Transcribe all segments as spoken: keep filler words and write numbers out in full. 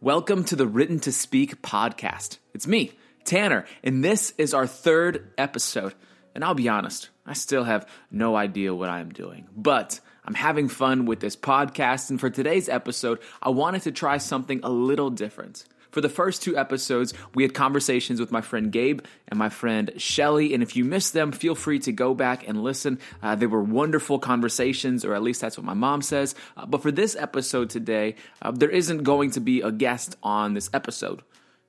Welcome to the Written to Speak podcast. It's me, Tanner, and this is our third episode. And I'll be honest, I still have no idea what I'm doing, but I'm having fun with this podcast. And for today's episode, I wanted to try something a little different. For the first two episodes, we had conversations with my friend Gabe and my friend Shelly. And if you missed them, feel free to go back and listen. Uh, they were wonderful conversations, or at least that's what my mom says. Uh, but for this episode today, uh, there isn't going to be a guest on this episode.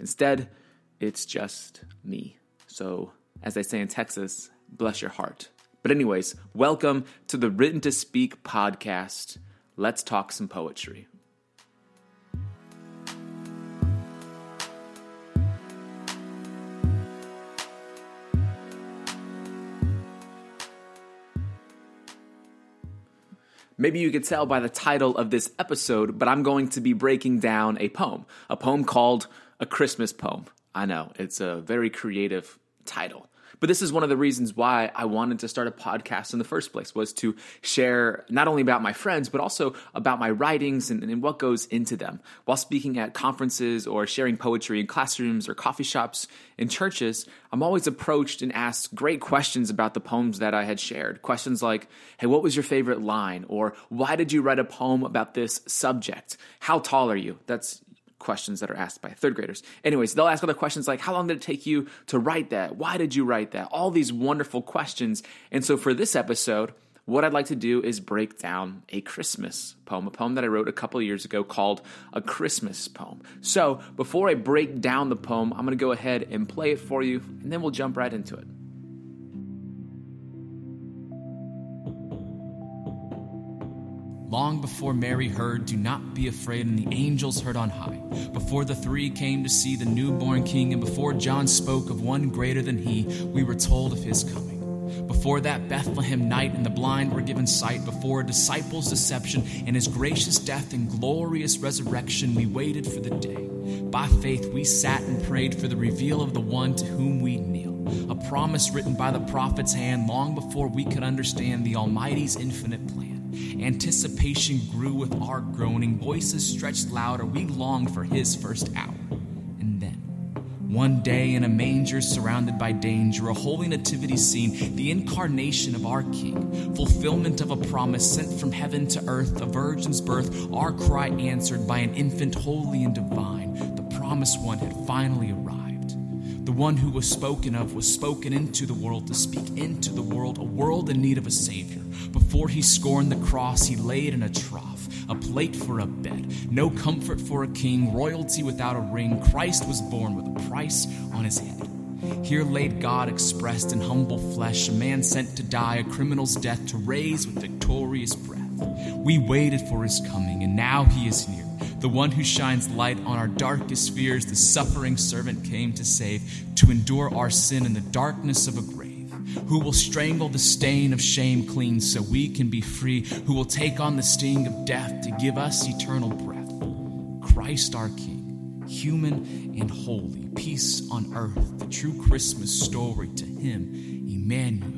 Instead, it's just me. So, as they say in Texas, bless your heart. But anyways, welcome to the Written to Speak podcast. Let's talk some poetry. Maybe you could tell by the title of this episode, but I'm going to be breaking down a poem, a poem called A Christmas Poem. I know, it's a very creative title. But this is one of the reasons why I wanted to start a podcast in the first place, was to share not only about my friends, but also about my writings and, and what goes into them. While speaking at conferences or sharing poetry in classrooms or coffee shops and churches, I'm always approached and asked great questions about the poems that I had shared. Questions like, hey, what was your favorite line? Or why did you write a poem about this subject? How tall are you? That's questions that are asked by third graders. Anyways, they'll ask other questions like, how long did it take you to write that? Why did you write that? All these wonderful questions. And so for this episode, what I'd like to do is break down a Christmas poem, a poem that I wrote a couple of years ago called A Christmas Poem. So before I break down the poem, I'm going to go ahead and play it for you, and then we'll jump right into it. Long before Mary heard, do not be afraid, and the angels heard on high. Before the three came to see the newborn king, and before John spoke of one greater than he, we were told of his coming. Before that Bethlehem night, and the blind were given sight, before a disciple's deception, and his gracious death and glorious resurrection, we waited for the day. By faith we sat and prayed for the reveal of the one to whom we kneel. A promise written by the prophet's hand, long before we could understand the Almighty's infinite plan. Anticipation grew with our groaning, voices stretched louder, we longed for his first hour. And then, one day in a manger surrounded by danger, a holy nativity scene, the incarnation of our King, fulfillment of a promise sent from heaven to earth, a virgin's birth, our cry answered by an infant holy and divine. The promised one had finally arrived. The one who was spoken of was spoken into the world to speak into the world, a world in need of a Savior. Before he scorned the cross, he laid in a trough, a plate for a bed, no comfort for a king, royalty without a ring. Christ was born with a price on his head. Here laid God expressed in humble flesh, a man sent to die, a criminal's death to raise with victorious breath. We waited for his coming, and now he is near. The one who shines light on our darkest fears, the suffering servant came to save, to endure our sin in the darkness of a grave, who will strangle the stain of shame clean so we can be free, who will take on the sting of death to give us eternal breath. Christ our King, human and holy, peace on earth, the true Christmas story, to him, Emmanuel.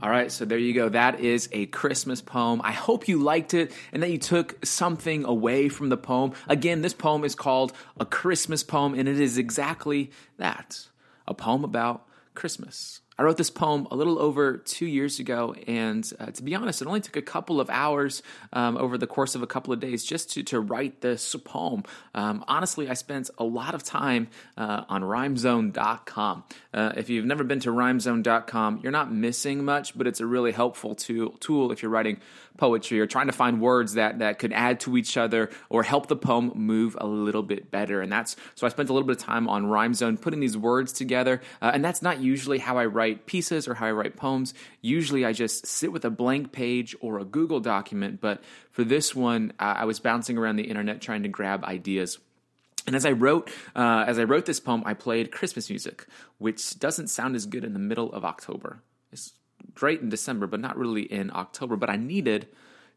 All right, so there you go. That is A Christmas Poem. I hope you liked it and that you took something away from the poem. Again, this poem is called A Christmas Poem, and it is exactly that, a poem about Christmas. I wrote this poem a little over two years ago, and uh, to be honest, it only took a couple of hours um, over the course of a couple of days just to, to write this poem. Um, honestly, I spent a lot of time uh, on rhyme zone dot com. Uh, if you've never been to rhyme zone dot com, you're not missing much, but it's a really helpful tool, tool if you're writing poetry or trying to find words that, that could add to each other or help the poem move a little bit better. And that's so I spent a little bit of time on RhymeZone putting these words together, uh, and that's not usually how I write pieces or how I write poems. Usually I just sit with a blank page or a Google document, but for this one, uh, I was bouncing around the internet trying to grab ideas. And as I wrote, uh, as I wrote this poem, I played Christmas music, which doesn't sound as good in the middle of October. It's great in December, but not really in October. But I needed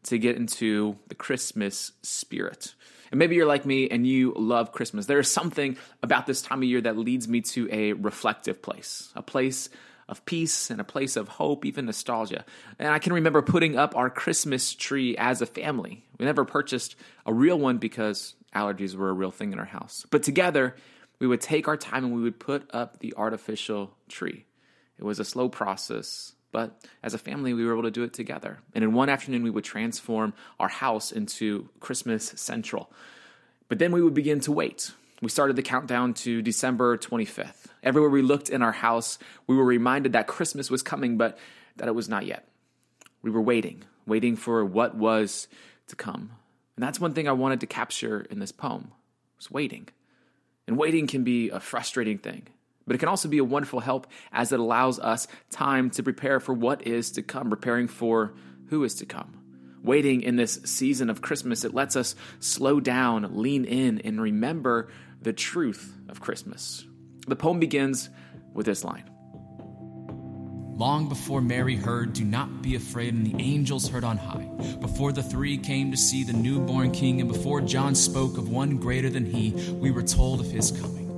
to get into the Christmas spirit. And maybe you're like me and you love Christmas. There is something about this time of year that leads me to a reflective place, a place of peace and a place of hope, even nostalgia. And I can remember putting up our Christmas tree as a family. We never purchased a real one because allergies were a real thing in our house. But together, we would take our time and we would put up the artificial tree. It was a slow process, but as a family, we were able to do it together. And in one afternoon, we would transform our house into Christmas Central. But then we would begin to wait. We started the countdown to December twenty-fifth. Everywhere we looked in our house, we were reminded that Christmas was coming, but that it was not yet. We were waiting, waiting for what was to come. And that's one thing I wanted to capture in this poem, was waiting. And waiting can be a frustrating thing, but it can also be a wonderful help as it allows us time to prepare for what is to come, preparing for who is to come. Waiting in this season of Christmas, it lets us slow down, lean in, and remember the truth of Christmas. The poem begins with this line. Long before Mary heard, do not be afraid, and the angels heard on high. Before the three came to see the newborn king, and before John spoke of one greater than he, we were told of his coming.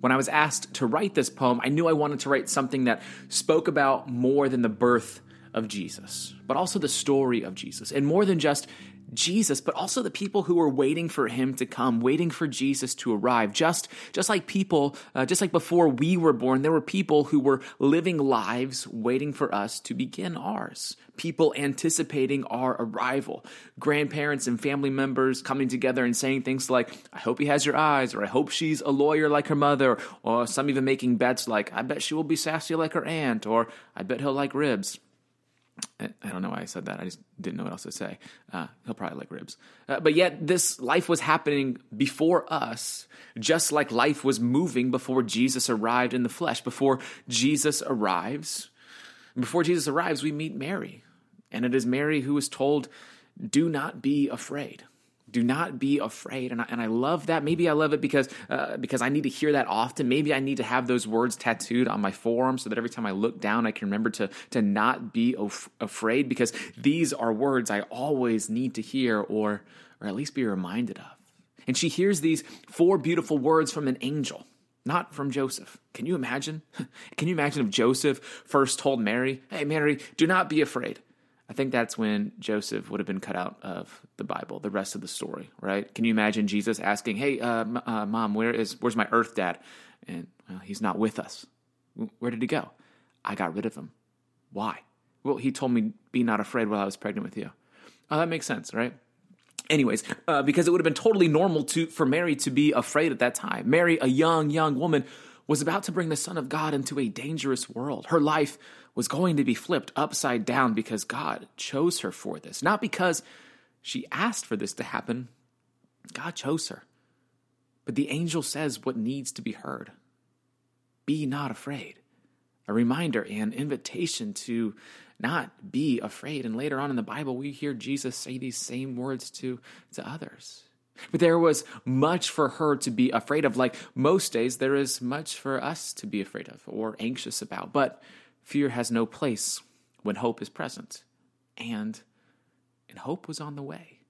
When I was asked to write this poem, I knew I wanted to write something that spoke about more than the birth of Jesus, but also the story of Jesus. And more than just Jesus, but also the people who were waiting for him to come, waiting for Jesus to arrive. Just, just like people, uh, just like before we were born, there were people who were living lives waiting for us to begin ours. People anticipating our arrival. Grandparents and family members coming together and saying things like, I hope he has your eyes, or I hope she's a lawyer like her mother, or some even making bets like, I bet she will be sassy like her aunt, or I bet he'll like ribs. I don't know why I said that. I just didn't know what else to say. Uh, he'll probably like ribs. Uh, but yet this life was happening before us, just like life was moving before Jesus arrived in the flesh. Before Jesus arrives, before Jesus arrives, we meet Mary. And it is Mary who is told, do not be afraid. Do not be afraid. And I, and I love that. Maybe I love it because uh, because I need to hear that often. Maybe I need to have those words tattooed on my forearm so that every time I look down, I can remember to, to not be af- afraid because these are words I always need to hear or or at least be reminded of. And she hears these four beautiful words from an angel, not from Joseph. Can you imagine? Can you imagine if Joseph first told Mary, hey, Mary, do not be afraid? I think that's when Joseph would have been cut out of the Bible, the rest of the story, right? Can you imagine Jesus asking, hey, uh, m- uh, mom, where is, where's my earth dad? And well, he's not with us. Where did he go? I got rid of him. Why? Well, he told me, be not afraid while I was pregnant with you. Oh, that makes sense, right? Anyways, uh, because it would have been totally normal to for Mary to be afraid at that time. Mary, a young, young woman, was about to bring the Son of God into a dangerous world. Her life was going to be flipped upside down because God chose her for this. Not because she asked for this to happen. God chose her. But the angel says what needs to be heard. Be not afraid. A reminder and invitation to not be afraid. And later on in the Bible, we hear Jesus say these same words to, to others. But there was much for her to be afraid of. Like most days, there is much for us to be afraid of or anxious about. But fear has no place when hope is present. And, and hope was on the way.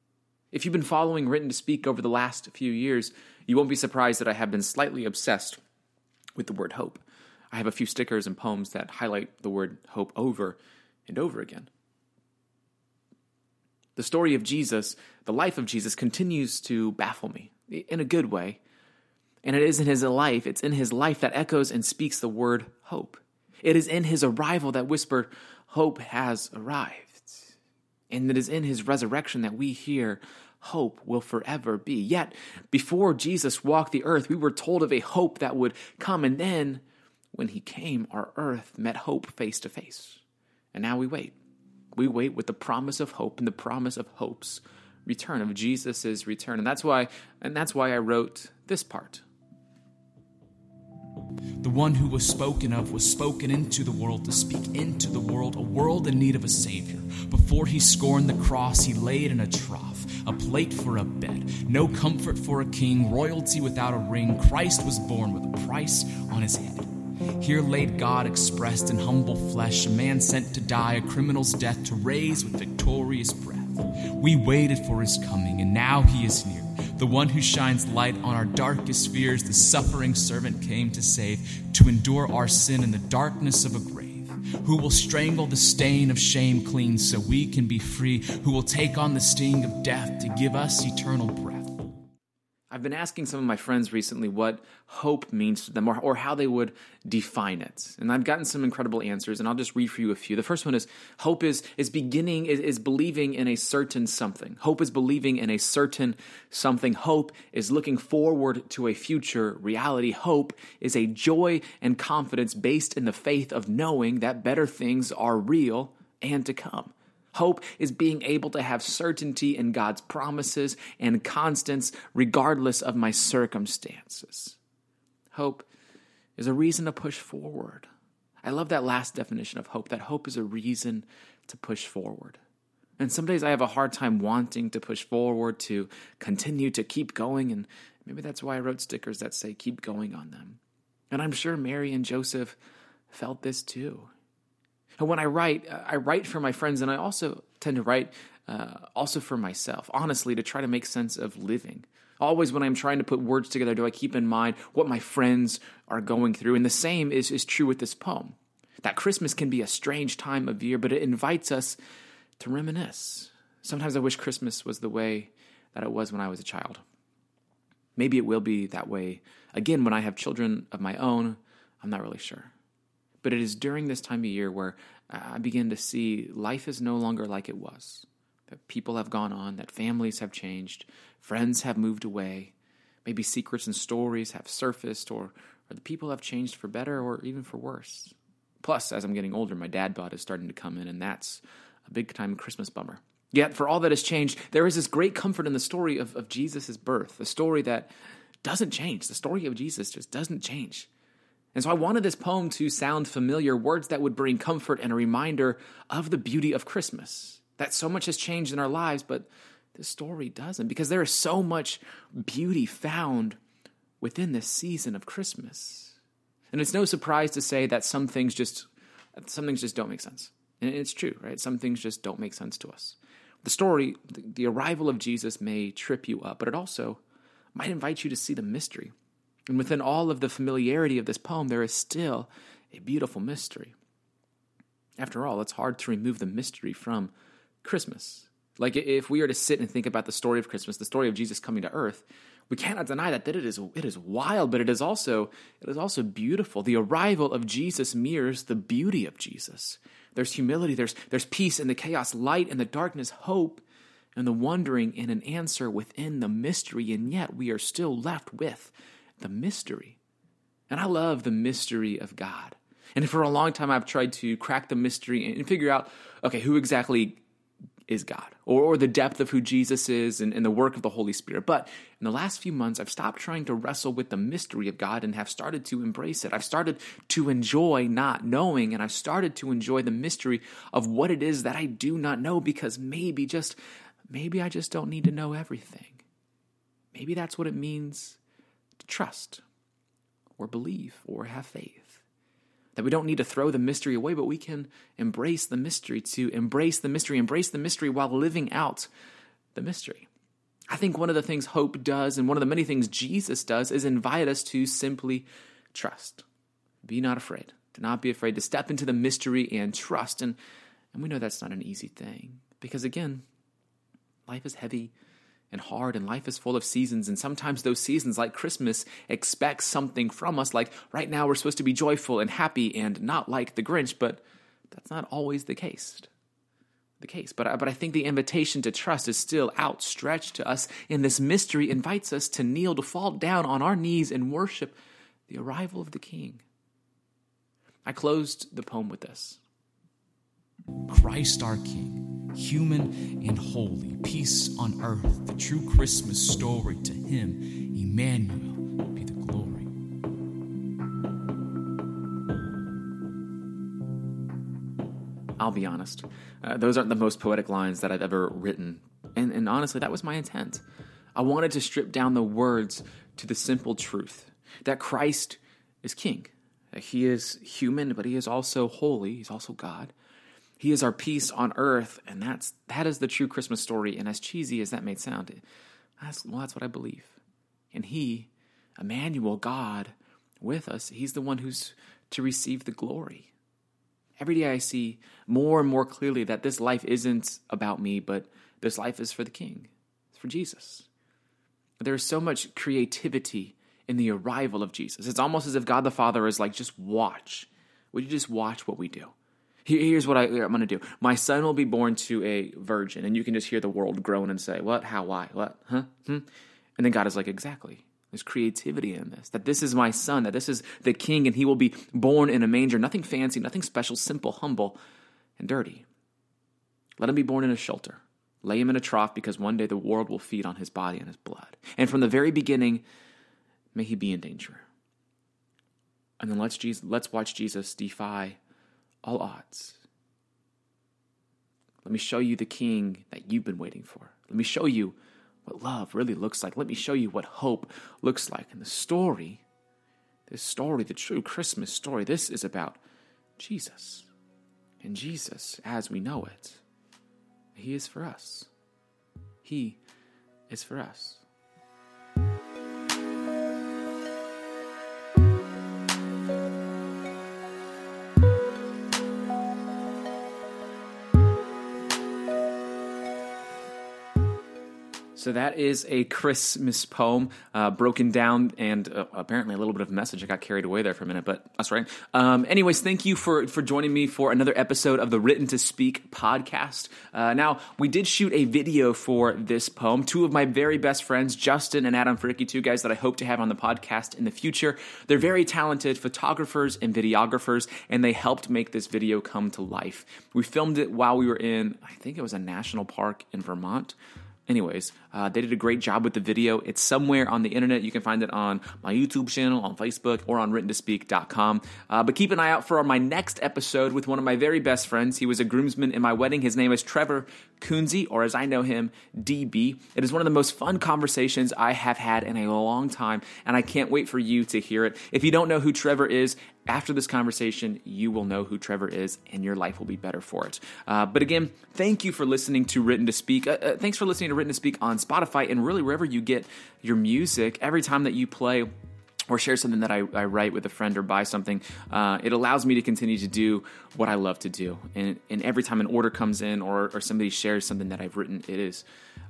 If you've been following Written to Speak over the last few years, you won't be surprised that I have been slightly obsessed with the word hope. I have a few stickers and poems that highlight the word hope over and over again. The story of Jesus, the life of Jesus, continues to baffle me in a good way. And it is in his life, it's in his life that echoes and speaks the word hope. It is in his arrival that whispered, hope has arrived. And it is in his resurrection that we hear, hope will forever be. Yet, before Jesus walked the earth, we were told of a hope that would come. And then, when he came, our earth met hope face to face. And now we wait. We wait with the promise of hope and the promise of hope's return, of Jesus' return. And that's why, and that's why I wrote this part. The one who was spoken of was spoken into the world to speak into the world, a world in need of a Savior. Before he scorned the cross, he laid in a trough, a plate for a bed, no comfort for a king, royalty without a ring. Christ was born with a price on his head. Here laid God expressed in humble flesh, a man sent to die, a criminal's death to raise with victorious breath. We waited for his coming, and now he is near. The one who shines light on our darkest fears, the suffering servant came to save, to endure our sin in the darkness of a grave, who will strangle the stain of shame clean so we can be free, who will take on the sting of death to give us eternal breath. I've been asking some of my friends recently what hope means to them, or, or how they would define it. And I've gotten some incredible answers, and I'll just read for you a few. The first one is, hope is is beginning, is, is believing in a certain something. Hope is believing in a certain something. Hope is looking forward to a future reality. Hope is a joy and confidence based in the faith of knowing that better things are real and to come. Hope is being able to have certainty in God's promises and constance regardless of my circumstances. Hope is a reason to push forward. I love that last definition of hope, that hope is a reason to push forward. And some days I have a hard time wanting to push forward, to continue, to keep going, and maybe that's why I wrote stickers that say keep going on them. And I'm sure Mary and Joseph felt this too. And when I write, I write for my friends, and I also tend to write uh, also for myself, honestly, to try to make sense of living. Always when I'm trying to put words together, do I keep in mind what my friends are going through? And the same is, is true with this poem, that Christmas can be a strange time of year, but it invites us to reminisce. Sometimes I wish Christmas was the way that it was when I was a child. Maybe it will be that way again when I have children of my own. I'm not really sure. But it is during this time of year where I begin to see life is no longer like it was, that people have gone on, that families have changed, friends have moved away, maybe secrets and stories have surfaced, or, or the people have changed for better or even for worse. Plus, as I'm getting older, my dad bod is starting to come in, and that's a big-time Christmas bummer. Yet, for all that has changed, there is this great comfort in the story of, of Jesus' birth, a story that doesn't change. The story of Jesus just doesn't change. And so I wanted this poem to sound familiar, words that would bring comfort and a reminder of the beauty of Christmas, that so much has changed in our lives, but this story doesn't, because there is so much beauty found within this season of Christmas. And it's no surprise to say that some things just, some things just don't make sense. And it's true, right? Some things just don't make sense to us. The story, the arrival of Jesus may trip you up, but it also might invite you to see the mystery. And within all of the familiarity of this poem, there is still a beautiful mystery. After all, it's hard to remove the mystery from Christmas. Like, if we are to sit and think about the story of Christmas, the story of Jesus coming to earth, we cannot deny that, that it is it is wild, but it is also it is also beautiful. The arrival of Jesus mirrors the beauty of Jesus. There's humility, there's there's peace in the chaos, light in the darkness, hope and the wondering in an answer within the mystery, and yet we are still left with the mystery. And I love the mystery of God. And for a long time, I've tried to crack the mystery and figure out, okay, who exactly is God, or, or the depth of who Jesus is and, and the work of the Holy Spirit. But in the last few months, I've stopped trying to wrestle with the mystery of God and have started to embrace it. I've started to enjoy not knowing, and I've started to enjoy the mystery of what it is that I do not know, because maybe just, maybe I just don't need to know everything. Maybe that's what it means to trust or believe or have faith, that we don't need to throw the mystery away, but we can embrace the mystery, to embrace the mystery, embrace the mystery while living out the mystery. I think one of the things hope does, and one of the many things Jesus does, is invite us to simply trust. Be not afraid. Do not be afraid to step into the mystery and trust. And, and we know that's not an easy thing, because again, life is heavy and hard, and life is full of seasons, and sometimes those seasons, like Christmas, expect something from us. Like right now, we're supposed to be joyful and happy and not like the Grinch, but that's not always the case. The case, but I, but I think the invitation to trust is still outstretched to us, and this mystery invites us to kneel, to fall down on our knees and worship the arrival of the King. I closed the poem with this: Christ our King, human and holy, peace on earth, the true Christmas story. To him, Emmanuel, be the glory. I'll be honest, uh, those aren't the most poetic lines that I've ever written. And, and honestly, that was my intent. I wanted to strip down the words to the simple truth that Christ is King. He is human, but he is also holy. He's also God. He is our peace on earth, and that's that is the true Christmas story. And as cheesy as that may sound, it, that's, well, that's what I believe. And he, Emmanuel, God with us, he's the one who's to receive the glory. Every day I see more and more clearly that this life isn't about me, but this life is for the King. It's for Jesus. There is so much creativity in the arrival of Jesus. It's almost as if God the Father is like, just watch. Would you just watch what we do? Here's what I, I'm going to do. My son will be born to a virgin, and you can just hear the world groan and say, what, how, why, what, huh, hmm? And then God is like, exactly. There's creativity in this, that this is my son, that this is the King, and he will be born in a manger. Nothing fancy, nothing special, simple, humble, and dirty. Let him be born in a shelter. Lay him in a trough, because one day the world will feed on his body and his blood. And from the very beginning, may he be in danger. And then let's, Jesus, let's watch Jesus defy all odds. Let me show you the King that you've been waiting for. Let me show you what love really looks like. Let me show you what hope looks like. And the story, this story, the true Christmas story, this is about Jesus. And Jesus, as we know it, he is for us. He is for us. So that is A Christmas Poem, uh, broken down, and uh, apparently a little bit of message. I got carried away there for a minute, but that's right. Um, anyways, thank you for, for joining me for another episode of the Written to Speak podcast. Uh, now, we did shoot a video for this poem. Two of my very best friends, Justin and Adam Fricky, two guys that I hope to have on the podcast in the future. They're very talented photographers and videographers, and they helped make this video come to life. We filmed it while we were in, I think it was a national park in Vermont. Anyways, uh, they did a great job with the video. It's somewhere on the internet. You can find it on my YouTube channel, on Facebook, or on written to speak dot com. Uh, but keep an eye out for my next episode with one of my very best friends. He was a groomsman in my wedding. His name is Trevor Kunze, or as I know him, D B. It is one of the most fun conversations I have had in a long time, and I can't wait for you to hear it. If you don't know who Trevor is, after this conversation, you will know who Trevor is, and your life will be better for it. Uh, but again, thank you for listening to Written to Speak. Uh, uh, thanks for listening to Written to Speak on Spotify and really wherever you get your music. Every time that you play or share something that I, I write with a friend or buy something, uh, it allows me to continue to do what I love to do. And, and every time an order comes in or, or somebody shares something that I've written, it is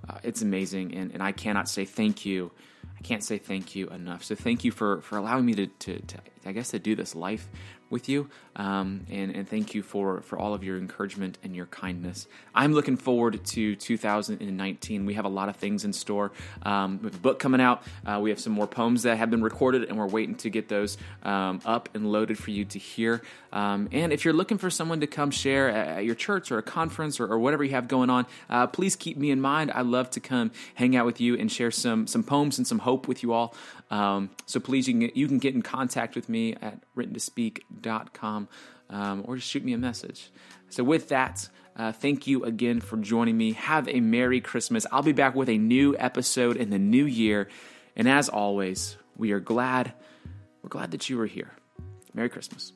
uh, it's amazing, and, and I cannot say thank you. I can't say thank you enough. So thank you for, for allowing me to, to, to, I guess, to do this life with you. Um, and, and thank you for, for all of your encouragement and your kindness. I'm looking forward to two thousand nineteen. We have a lot of things in store. Um, we have a book coming out. Uh, we have some more poems that have been recorded, and we're waiting to get those um, up and loaded for you to hear. Um, and if you're looking for someone to come share at your church or a conference or, or whatever you have going on, uh, please keep me in mind. I love to come hang out with you and share some, some poems and some hope with you all. Um, so please, you can, you can get in contact with me at written to speak dot com, um, or just shoot me a message. So with that, uh, thank you again for joining me. Have a Merry Christmas. I'll be back with a new episode in the new year. And as always, we are glad, we're glad that you were here. Merry Christmas.